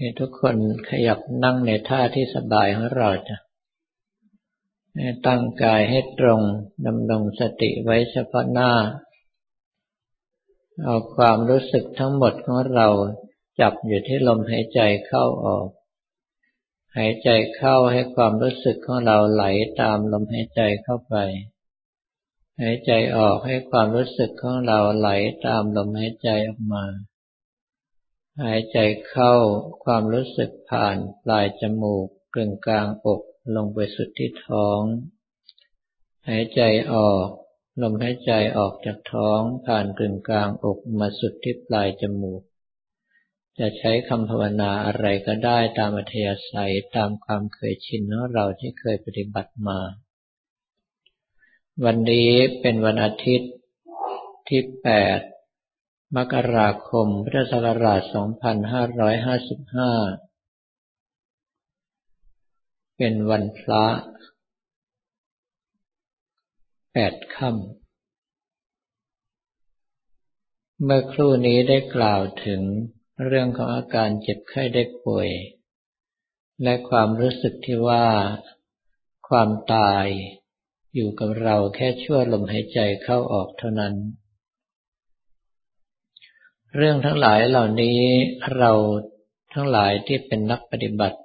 ให้ทุกคนขยับนั่งในท่าที่สบายของเราจ้ะให้ตั้งกายให้ตรงดำรงสติไว้เฉพาะหน้าเอาความรู้สึกทั้งหมดของเราจับอยู่ที่ลมหายใจเข้าออกหายใจเข้าให้ความรู้สึกของเราไหลตามลมหายใจเข้าไปหายใจออกให้ความรู้สึกของเราไหลตามลมหายใจออกมาหายใจเข้าความรู้สึกผ่านปลายจมูกกึ่งกลางอกลงไปสุดที่ท้องหายใจออกลมหายใจออกจากท้องผ่านกึ่งกลางอกมาสุดที่ปลายจมูกจะใช้คำภาวนาอะไรก็ได้ตามอัธยาศัยตามความเคยชินของเราที่เคยปฏิบัติมาวันนี้เป็นวันอาทิตย์ที่ 8 มกราคม พุทธศักราช 2555 เป็นวันพระ 8 ค่ำ เมื่อครู่นี้ได้กล่าวถึงเรื่องของอาการเจ็บไข้ได้ป่วยและความรู้สึกที่ว่าความตายอยู่กับเราแค่ชั่วลมหายใจเข้าออกเท่านั้นเรื่องทั้งหลายเหล่านี้เราทั้งหลายที่เป็นนักปฏิบัติ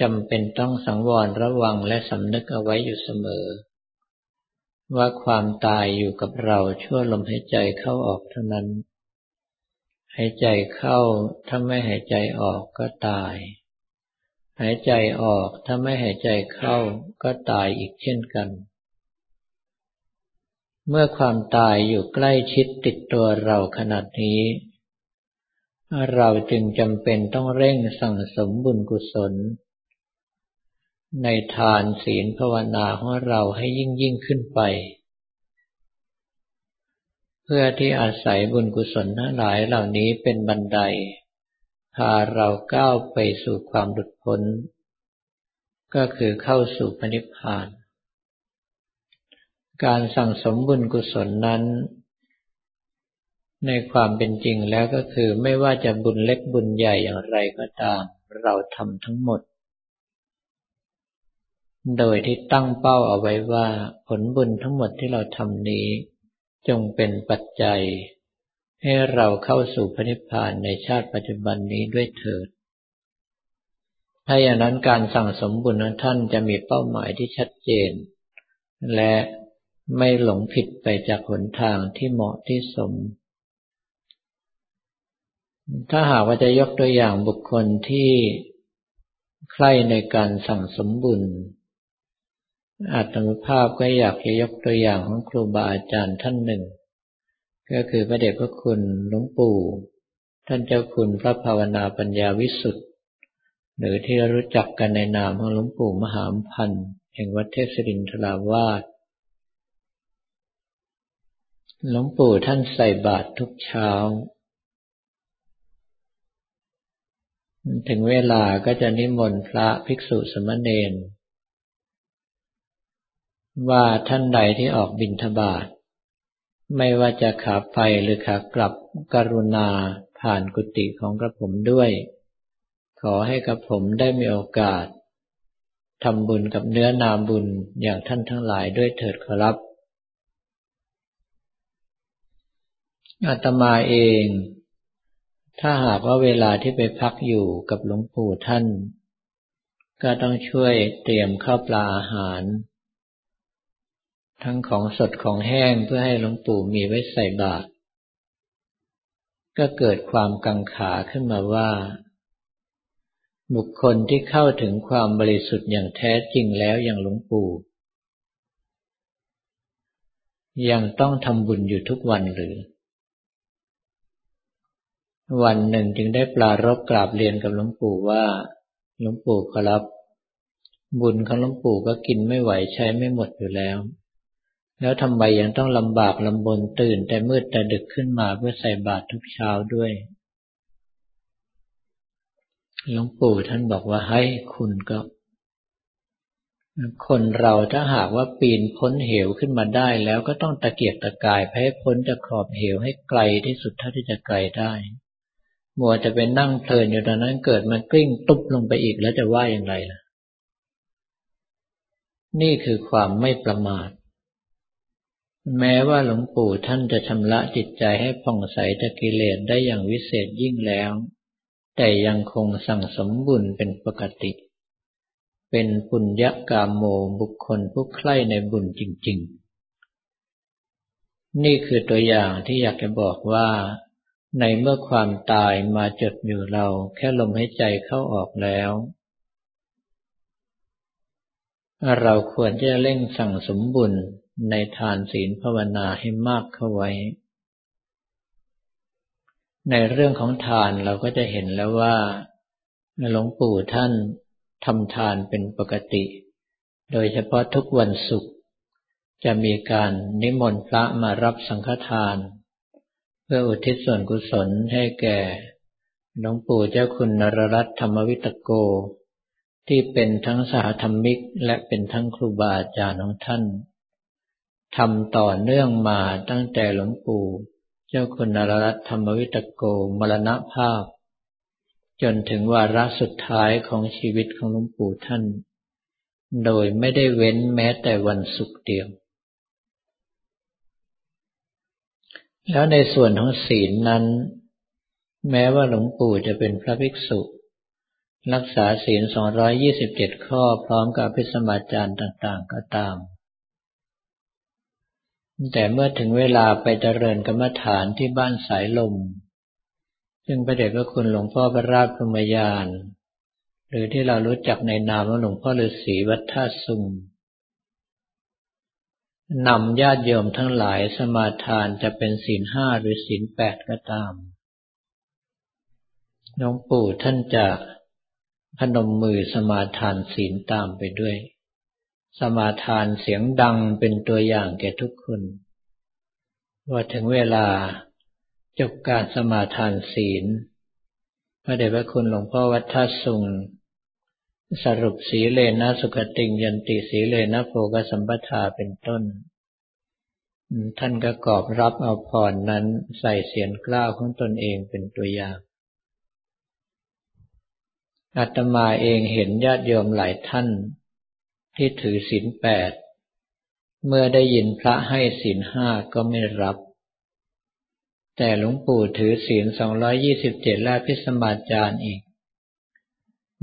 จำเป็นต้องสังวรระวังและสำนึกเอาไว้อยู่เสมอว่าความตายอยู่กับเราชั่วลมหายใจเข้าออกเท่านั้นหายใจเข้าถ้าไม่หายใจออกก็ตายหายใจออกถ้าไม่หายใจเข้าก็ตายอีกเช่นกันเมื่อความตายอยู่ใกล้ชิดติดตัวเราขนาดนี้เราจึงจำเป็นต้องเร่งสั่งสมบุญกุศลในทานศีลภาวนาของเราให้ยิ่งขึ้นไปเพื่อที่อาศัยบุญกุศลทั้งหลายเหล่านี้เป็นบันไดพาเราก้าวไปสู่ความหลุดพ้นก็คือเข้าสู่พระนิพพานการสั่งสมบุญกุศลนั้นในความเป็นจริงแล้วก็คือไม่ว่าจะบุญเล็กบุญใหญ่อย่างไรก็ตามเราทำทั้งหมดโดยที่ตั้งเป้าเอาไว้ว่าผลบุญทั้งหมดที่เราทำนี้จงเป็นปัจจัยให้เราเข้าสู่พระนิพพานในชาติปัจจุบันนี้ด้วยเถิดถ้าอย่างนั้นการสั่งสมบุญของท่านจะมีเป้าหมายที่ชัดเจนและไม่หลงผิดไปจากหนทางที่เหมาะที่สมถ้าหากว่าจะยกตัวอย่างบุคคลที่ใคร่ในการสั่งสมบุญอาตมาภาพก็อยากจะยกตัวอย่างของครูบาอาจารย์ท่านหนึ่งก็คือพระเดชพระคุณหลวงปู่ท่านเจ้าคุณพระภาวนาปัญญาวิสุทธิ์หรือที่รู้จักกันในนามของหลวงปู่มหาอัมพันธ์แห่งวัดเทพศิรินทราวาสหลวงปู่ท่านใส่บาตรทุกเช้าถึงเวลาก็จะนิมนต์พระภิกษุสามเณรว่าท่านใดที่ออกบิณฑบาตไม่ว่าจะขาไปหรือขากลับกรุณาผ่านกุฏิของกระผมด้วยขอให้กระผมได้มีโอกาสทำบุญกับเนื้อนาบุญอย่างท่านทั้งหลายด้วยเถิดขอรับอาตมาเองถ้าหากว่าเวลาที่ไปพักอยู่กับหลวงปู่ท่านก็ต้องช่วยเตรียมข้าวปลาอาหารทั้งของสดของแห้งเพื่อให้หลวงปู่มีไว้ใส่บาตรก็เกิดความกังขาขึ้นมาว่าบุคคลที่เข้าถึงความบริสุทธิ์อย่างแท้จริงแล้วอย่างหลวงปู่ยังต้องทำบุญอยู่ทุกวันหรือวันหนึ่งจึงได้ปรารภกราบเรียนกับหลวงปู่ว่าหลวงปู่ขอรับบุญของหลวงปู่ก็กินไม่ไหวใช้ไม่หมดอยู่แล้วแล้วทำไมยังต้องลำบากลำบนตื่นแต่มืดแต่ดึกขึ้นมาเพื่อใส่บาตรทุกเช้าด้วยหลวงปู่ท่านบอกว่าให้คุณก็คนเราถ้าหากว่าปีนพ้นเหวขึ้นมาได้แล้วก็ต้องตะเกียกตะกายไปให้พ้นจากขอบเหวให้ไกลที่สุดเท่าที่จะไกลได้ มัวจะเป็นนั่งเพลินอยู่ตอนนั้นเกิดมันกลิ้งตุ๊บลงไปอีกแล้วจะว่าอย่างไรล่ะนี่คือความไม่ประมาทแม้ว่าหลวงปู่ท่านจะชำระจิตใจให้ผ่องใสจากกิเลสได้อย่างวิเศษยิ่งแล้วแต่ยังคงสั่งสมบุญเป็นปกติเป็นปุญญกามโมบุคคลผู้ใคร่ในบุญจริงๆนี่คือตัวอย่างที่อยากจะบอกว่าในเมื่อความตายมาจดอยู่เราแค่ลมหายใจเข้าออกแล้วเราควรจะเร่งสั่งสมบุญในทานศีลภาวนาให้มากเข้าไว้ในเรื่องของทานเราก็จะเห็นแล้วว่าหลวงปู่ท่านทำทานเป็นปกติโดยเฉพาะทุกวันศุกร์จะมีการนิมนต์พระมารับสังฆทานเพื่ออุทิศส่วนกุศลให้แก่หลวงปู่เจ้าคุณนรรัตน์ธรรมวิตโกที่เป็นทั้งสหธรรมิกและเป็นทั้งครูบาอาจารย์ของท่านทำต่อเนื่องมาตั้งแต่หลวงปู่เจ้าคุณนรรัตน์ธรรมวิตโกมรณภาพจนถึงวาระสุดท้ายของชีวิตของหลวงปู่ท่านโดยไม่ได้เว้นแม้แต่วันศุกร์เดียวแล้วในส่วนของศีลนั้นแม้ว่าหลวงปู่จะเป็นพระภิกษุรักษาศีล227ข้อพร้อมกับภิกษุสมาจารย์ต่างๆก็ตามแต่เมื่อถึงเวลาไปเจริญกรรมฐานที่บ้านสายลมซึ่งพระเดชพระคุณหลวงพ่อพระราชพรหมยานหรือที่เรารู้จักในนามว่าหลวงพ่อฤาษีวัดท่าซุงนำญาติโยมทั้งหลายสมาทานจะเป็นศีล5หรือศีล8ก็ตามหลวงปู่ท่านจะพนมมือสมาทานศีลตามไปด้วยสมาทานเสียงดังเป็นตัวอย่างแก่ทุกคนว่าถึงเวลาจบการสมาทานศีลพระเดชพระคุณหลวงพ่อวัดท่าซุงสรุปสีเลนะสุขติงยันติสีเลนะโภคสัมปทาเป็นต้นท่านก็กอบรับเอาพรนั้นใส่เสียรกล้าวของตนเองเป็นตัวอย่างอาตมาเองเห็นญาติโยมหลายท่านที่ถือศีล8เมื่อได้ยินพระให้ศีล5ก็ไม่รับแต่หลวงปู่ถือศีล227และภิกษุสมาจารย์อีก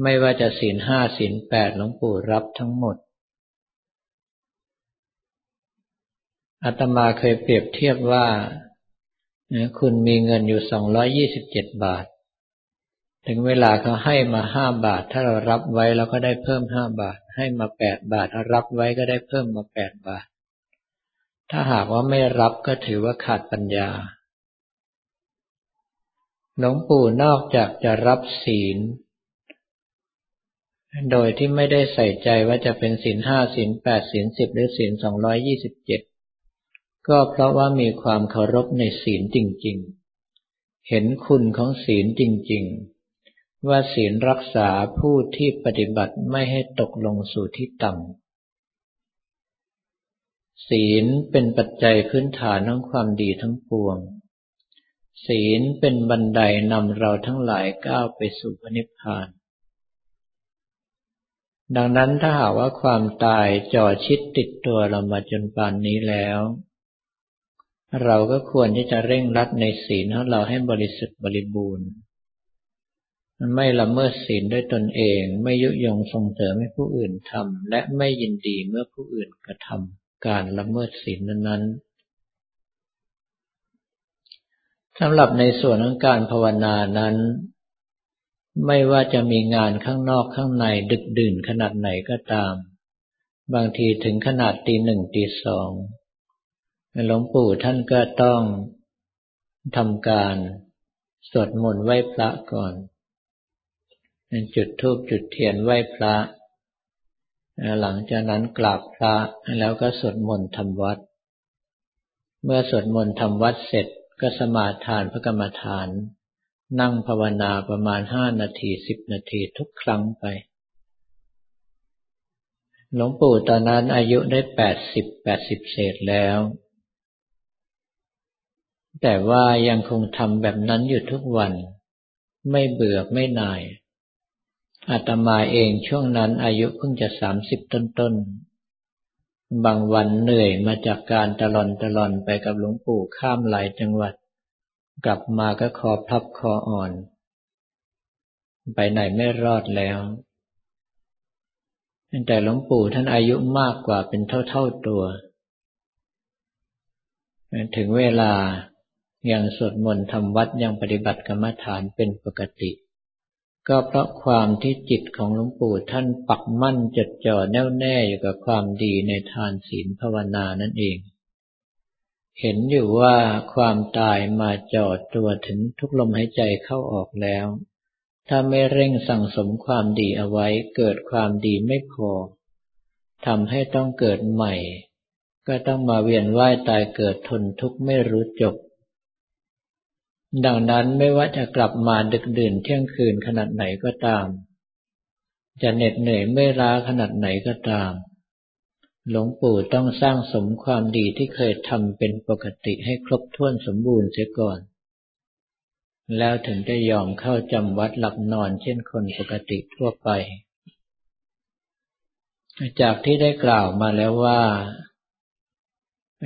ไม่ว่าจะศีล5ศีล8หลวงปู่รับทั้งหมดอาตมาเคยเปรียบเทียบว่าคุณมีเงินอยู่227บาทถึงเวลาเขาให้มา5บาทถ้าเรารับไว้เราก็ได้เพิ่ม5บาทให้มา8บาทถ้ารับไว้ก็ได้เพิ่มมา8บาทถ้าหากว่าไม่รับก็ถือว่าขาดปัญญาหลวงปู่นอกจากจะรับศีลโดยที่ไม่ได้ใส่ใจว่าจะเป็นศีล5ศีล8ศีล10หรือศีล227ก็เพราะว่ามีความเคารพในศีลจริงๆเห็นคุณของศีลจริงๆว่าศีลรักษาผู้ที่ปฏิบัติไม่ให้ตกลงสู่ที่ต่ำศีลเป็นปัจจัยพื้นฐานของความดีทั้งปวงศีลเป็นบันไดนำเราทั้งหลายก้าวไปสู่พระนิพพานดังนั้นถ้าหากว่าความตายจ่อชิดติดตัวเรามาจนป่านนี้แล้วเราก็ควรที่จะเร่งรัดในศีลของเราให้บริสุทธิ์บริบูรณ์ไม่ละเมิดศีลด้วยตนเองไม่ยุยงส่งเสริมให้ผู้อื่นทำและไม่ยินดีเมื่อผู้อื่นกระทำการละเมิดศีลนั้นสำหรับในส่วนของการภาวนานั้นไม่ว่าจะมีงานข้างนอกข้างในดึกดื่นขนาดไหนก็ตามบางทีถึงขนาด 1:00 น 2:00 นหลวงปู่ท่านก็ต้องทำการสวดมนต์ไหว้พระก่อนจุดธูปจุดเทียนไหว้พระหลังจากนั้นกราบพระแล้วก็สวดมนต์ทำวัดเมื่อสวดมนต์ทำวัดเสร็จก็สมาทานพระกรรมฐานนั่งภาวนาประมาณ5นาที10นาทีทุกครั้งไปหลวงปู่ตอนนั้นอายุได้80เศษแล้วแต่ว่ายังคงทำแบบนั้นอยู่ทุกวัน ไม่เบื่อไม่หน่ายอาตมาเองช่วงนั้นอายุเพิ่งจะ30 ต้นบางวันเหนื่อยมาจากการตะลอนไปกับหลวงปู่ข้ามหลายจังหวัดกลับมาก็คอพับคออ่อนไปไหนไม่รอดแล้วแต่หลวงปู่ท่านอายุมากกว่าเป็นเท่าตัวถึงเวลายังสวดมนต์ทำวัดยังปฏิบัติกรรมฐานเป็นปกติก็เพราะความที่จิตของหลวงปู่ท่านปักมั่นจดจ่อแน่วแน่อยู่กับความดีในทานศีลภาวนานั่นเองเห็นอยู่ว่าความตายมาจ่อตัวถึงทุกลมหายใจเข้าออกแล้วถ้าไม่เร่งสั่งสมความดีเอาไว้เกิดความดีไม่พอทำให้ต้องเกิดใหม่ก็ต้องมาเวียนว่ายตายเกิดทนทุกข์ไม่รู้จบดังนั้นไม่ว่าจะกลับมาดึกดื่นเที่ยงคืนขนาดไหนก็ตามจะเหน็ดเหนื่อยเมื่อยล้าขนาดไหนก็ตามหลวงปู่ต้องสร้างสมความดีที่เคยทำเป็นปกติให้ครบถ้วนสมบูรณ์เสียก่อนแล้วถึงจะยอมเข้าจำวัดหลับนอนเช่นคนปกติทั่วไปจากที่ได้กล่าวมาแล้วว่า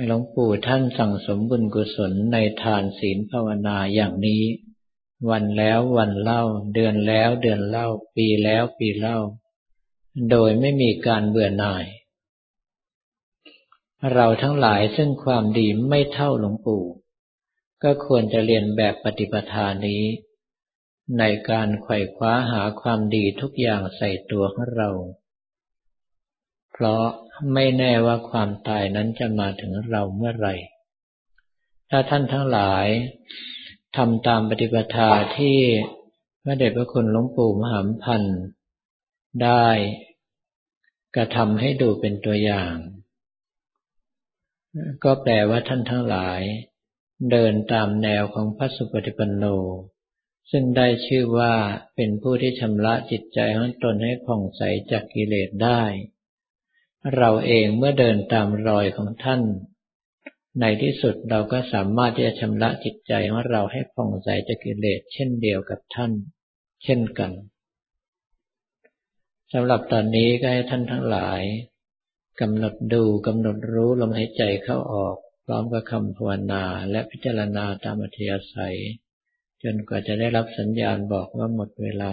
หลวงปู่ท่านสั่งสมบุญกุศลในทานศีลภาวนาอย่างนี้วันแล้ววันเล่าเดือนแล้วเดือนเล่าปีแล้วปีเล่าโดยไม่มีการเบื่อหน่ายเราทั้งหลายซึ่งความดีไม่เท่าหลวงปู่ก็ควรจะเรียนแบบปฏิปทานี้ในการไขว่คว้าหาความดีทุกอย่างใส่ตัวของเราเพราะไม่แน่ว่าความตายนั้นจะมาถึงเราเมื่อไหร่ถ้าท่านทั้งหลายทำตามปฏิปทาที่พระเดชพระคุณหลวงปู่มหาพันธ์ได้กระทำให้ดูเป็นตัวอย่างก็แปลว่าท่านทั้งหลายเดินตามแนวของพระสุปฏิปันโนซึ่งได้ชื่อว่าเป็นผู้ที่ชำระจิตใจของตนให้ผ่องใสจากกิเลสได้เราเองเมื่อเดินตามรอยของท่านในที่สุดเราก็สามารถที่จะชำระจิตใจของเราให้ผ่องใสจากกิเลสเช่นเดียวกับท่านเช่นกันสำหรับตอนนี้ก็ให้ท่านทั้งหลายกำหนดดูกำหนดรู้ลมหายใจเข้าออกพร้อมกับคำภาวนาและพิจารณาตามอัธยาศัยจนกว่าจะได้รับสัญญาณบอกว่าหมดเวลา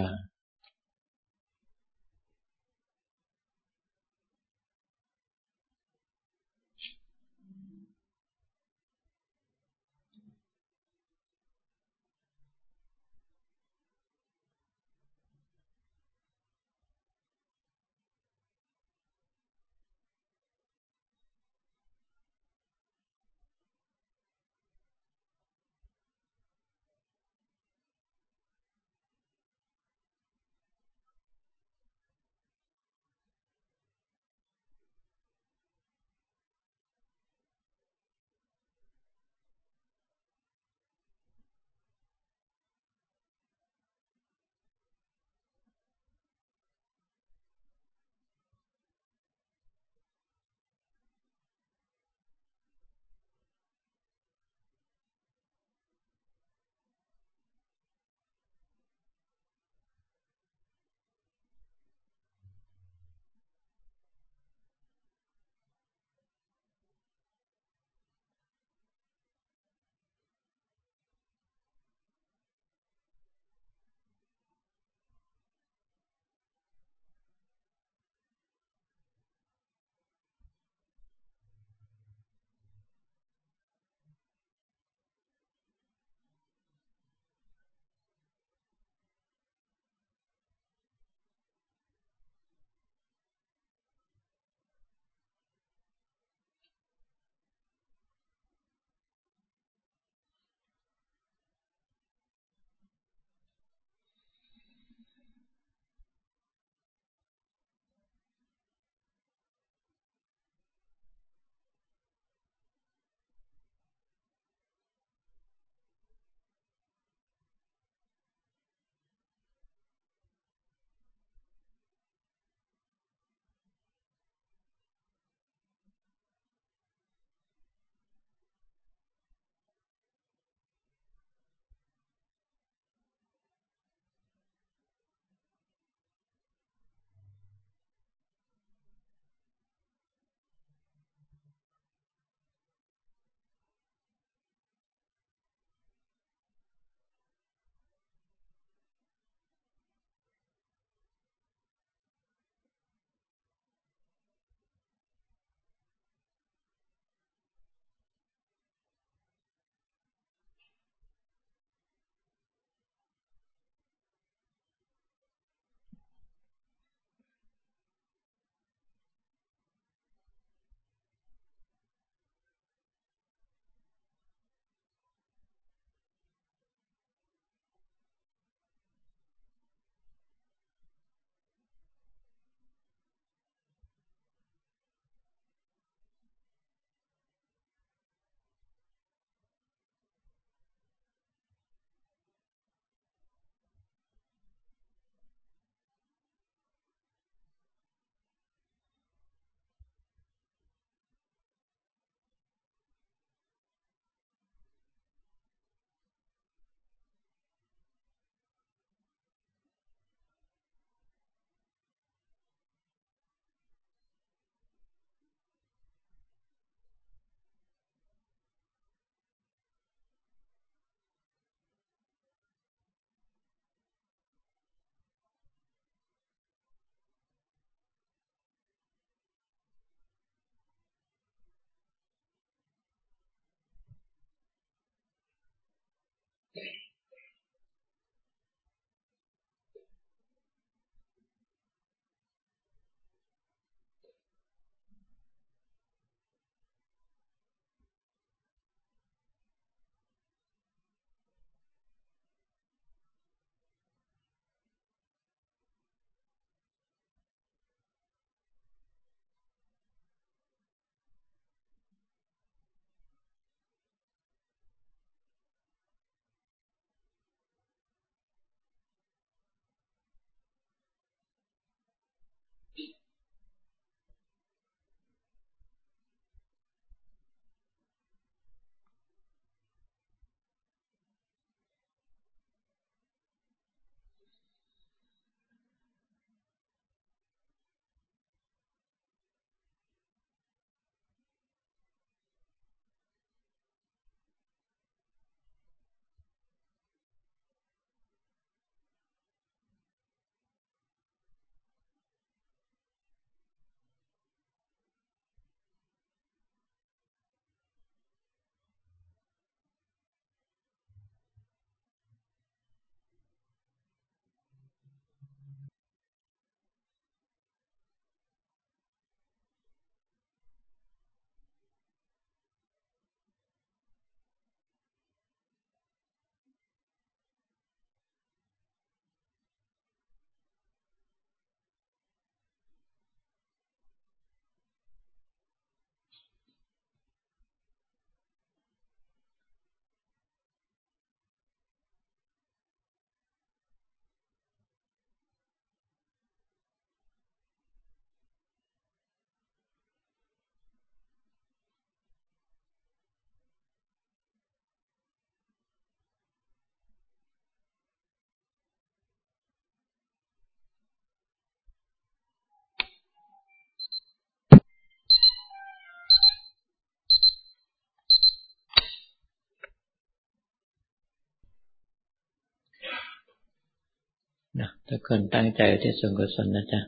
นะทุกคนตั้งใจที่ส่วนกุศลนะจ๊ะ